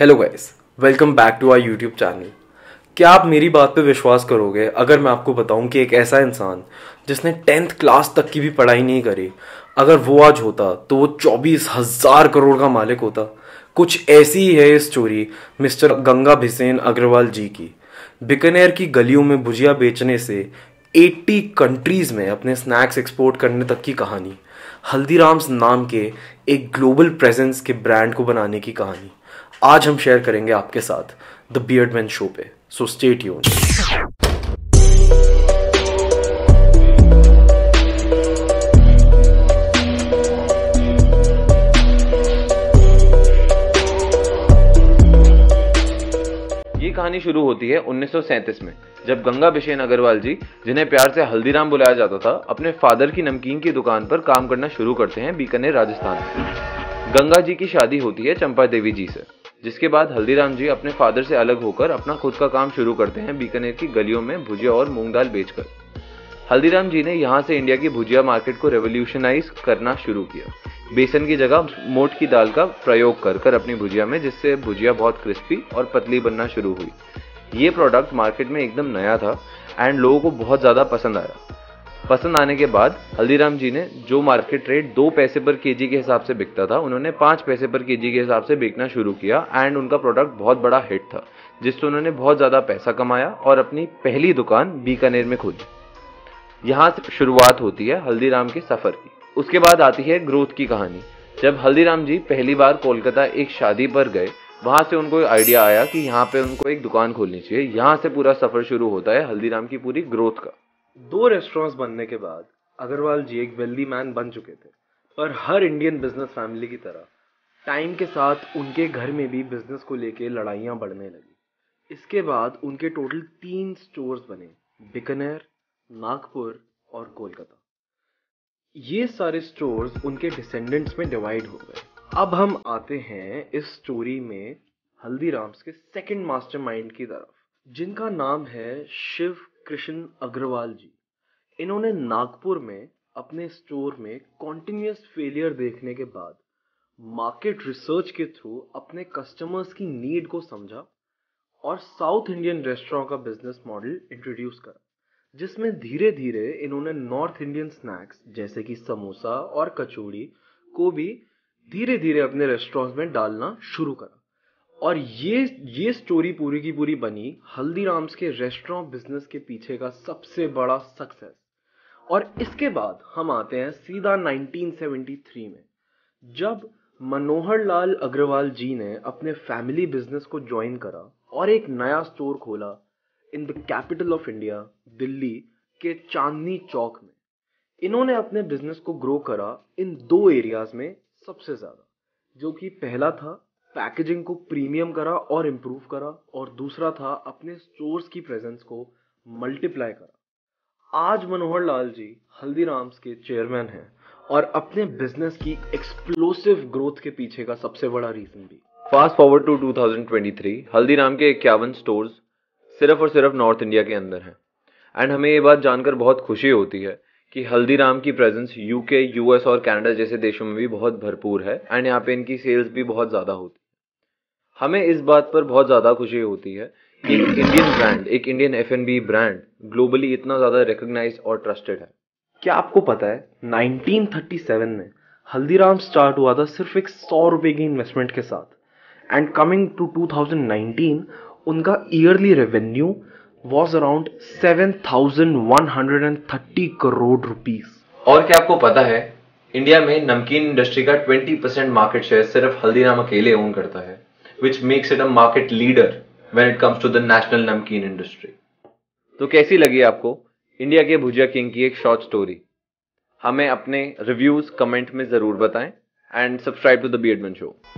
Hello guys, welcome back to our YouTube channel. क्या आप मेरी बात पे विश्वास करोगे अगर मैं आपको बताऊं कि एक ऐसा इंसान जिसने 10th क्लास तक की भी पढ़ाई नहीं करी, अगर वो आज होता तो वो 24,000 करोड़ का मालिक होता। कुछ ऐसी ही है स्टोरी मिस्टर गंगा बिसेन अग्रवाल जी की। बीकानेर की गलियों में भुजिया बेचने से 80 कंट्रीज़ में अपने स्नैक्स एक्सपोर्ट करने तक की कहानी, हल्दीराम्स नाम के एक ग्लोबल प्रेजेंस के ब्रांड को बनाने की कहानी आज हम शेयर करेंगे आपके साथ द बियर्ड मैन शो पे। So stay tuned. ये कहानी शुरू होती है 1937 में, जब गंगा बिशेन अग्रवाल जी, जिन्हें प्यार से हल्दीराम बुलाया जाता था, अपने फादर की नमकीन की दुकान पर काम करना शुरू करते हैं बीकानेर, राजस्थान में। गंगा जी की शादी होती है चंपा देवी जी से, जिसके बाद हल्दीराम जी अपने फादर से अलग होकर अपना खुद का काम शुरू करते हैं बीकानेर की गलियों में भुजिया और मूंग दाल बेचकर। हल्दीराम जी ने यहाँ से इंडिया की भुजिया मार्केट को रेवोल्यूशनाइज करना शुरू किया, बेसन की जगह मोट की दाल का प्रयोग कर अपनी भुजिया में, जिससे भुजिया बहुत क्रिस्पी और पतली बनना शुरू हुई। ये प्रोडक्ट मार्केट में एकदम नया था एंड लोगों को बहुत ज़्यादा पसंद आया। पसंद आने के बाद हल्दीराम जी ने जो मार्केट रेट 2 पैसे पर केजी के हिसाब से बिकता था, उन्होंने 5 पैसे पर केजी के हिसाब से बेचना शुरू किया एंड उनका प्रोडक्ट बहुत बड़ा हिट था, जिससे उन्होंने बहुत ज़्यादा पैसा कमाया और अपनी पहली दुकान बीकानेर में खोली। यहाँ से शुरुआत होती है हल्दीराम के सफ़र की। उसके बाद आती है ग्रोथ की कहानी। जब हल्दीराम जी पहली बार कोलकाता एक शादी पर गए, वहाँ से उनको आइडिया आया कि यहाँ पर उनको एक दुकान खोलनी चाहिए। यहाँ से पूरा सफ़र शुरू होता है हल्दीराम की पूरी ग्रोथ का। 2 रेस्टोरेंट्स बनने के बाद अग्रवाल जी एक वेल्दी मैन बन चुके थे, पर हर इंडियन बिजनेस फैमिली की तरह टाइम के साथ उनके घर में भी बिजनेस को लेके लड़ाइयाँ बढ़ने लगी। इसके बाद उनके टोटल 3 स्टोर्स बने, बीकानेर, नागपुर और कोलकाता। ये सारे स्टोर्स उनके डिसेंडेंट्स में डिवाइड हो गए। अब हम आते हैं इस स्टोरी में हल्दीराम्स के सेकेंड मास्टरमाइंड की तरफ, जिनका नाम है शिव कृष्ण अग्रवाल जी। इन्होंने नागपुर में अपने स्टोर में कॉन्टिन्यूस फेलियर देखने के बाद मार्केट रिसर्च के थ्रू अपने कस्टमर्स की नीड को समझा और साउथ इंडियन रेस्टोरेंट का बिजनेस मॉडल इंट्रोड्यूस करा, जिसमें धीरे धीरे इन्होंने नॉर्थ इंडियन स्नैक्स जैसे कि समोसा और कचौड़ी को भी धीरे धीरे अपने रेस्टोरेंट्स में डालना शुरू करा। और ये स्टोरी पूरी की पूरी बनी हल्दीराम्स के रेस्टोरेंट बिजनेस के पीछे का सबसे बड़ा सक्सेस। और इसके बाद हम आते हैं सीधा 1973 में, जब मनोहर लाल अग्रवाल जी ने अपने फैमिली बिजनेस को ज्वाइन करा और एक नया स्टोर खोला in the capital of India, Delhi के चांदनी चौक में। इन्होंने अपने बिजनेस को ग्रो करा इन 2 एरियाज में सबसे ज़्यादा, जो कि पहला था पैकेजिंग को प्रीमियम करा और इम्प्रूव करा, और दूसरा था अपने स्टोर्स की प्रेजेंस को मल्टीप्लाई करा। आज मनोहर लाल जी हल्दीराम्स के चेयरमैन हैं और अपने बिजनेस की एक्सप्लोसिव ग्रोथ के पीछे का सबसे बड़ा रीजन भी। फास्ट फॉरवर्ड टू 2023, हल्दीराम के 51 स्टोर्स सिर्फ और सिर्फ नॉर्थ इंडिया के अंदर हैं एंड हमें ये बात जानकर बहुत खुशी होती है कि हल्दीराम की प्रेजेंस यूके, यूएस और कनाडा जैसे देशों में भी बहुत भरपूर है एंड यहाँ पे इनकी सेल्स भी बहुत ज़्यादा होती है। हमें इस बात पर बहुत ज़्यादा खुशी होती है कि एक इंडियन F&B ब्रांड ग्लोबली इतना ज़्यादा रिकग्नाइज और ट्रस्टेड है। क्या आपको पता है 1937 में हल्दीराम स्टार्ट हुआ था सिर्फ एक 100 रुपये की इन्वेस्टमेंट के साथ एंड कमिंग टू 2019 उनका yearly revenue was around 7,130 crore rupees. और क्या आपको पता है इंडिया में नमकीन इंडस्ट्री का 20% मार्केट शेयर सिर्फ हल्दीराम अकेले ओन करता है, which makes it a market leader when it comes to the national namkeen industry. तो कैसी लगी आपको इंडिया के भुजिया किंग की एक शॉर्ट स्टोरी? हमें अपने रिव्यूज कमेंट में जरूर बताएं and subscribe to the beard man show.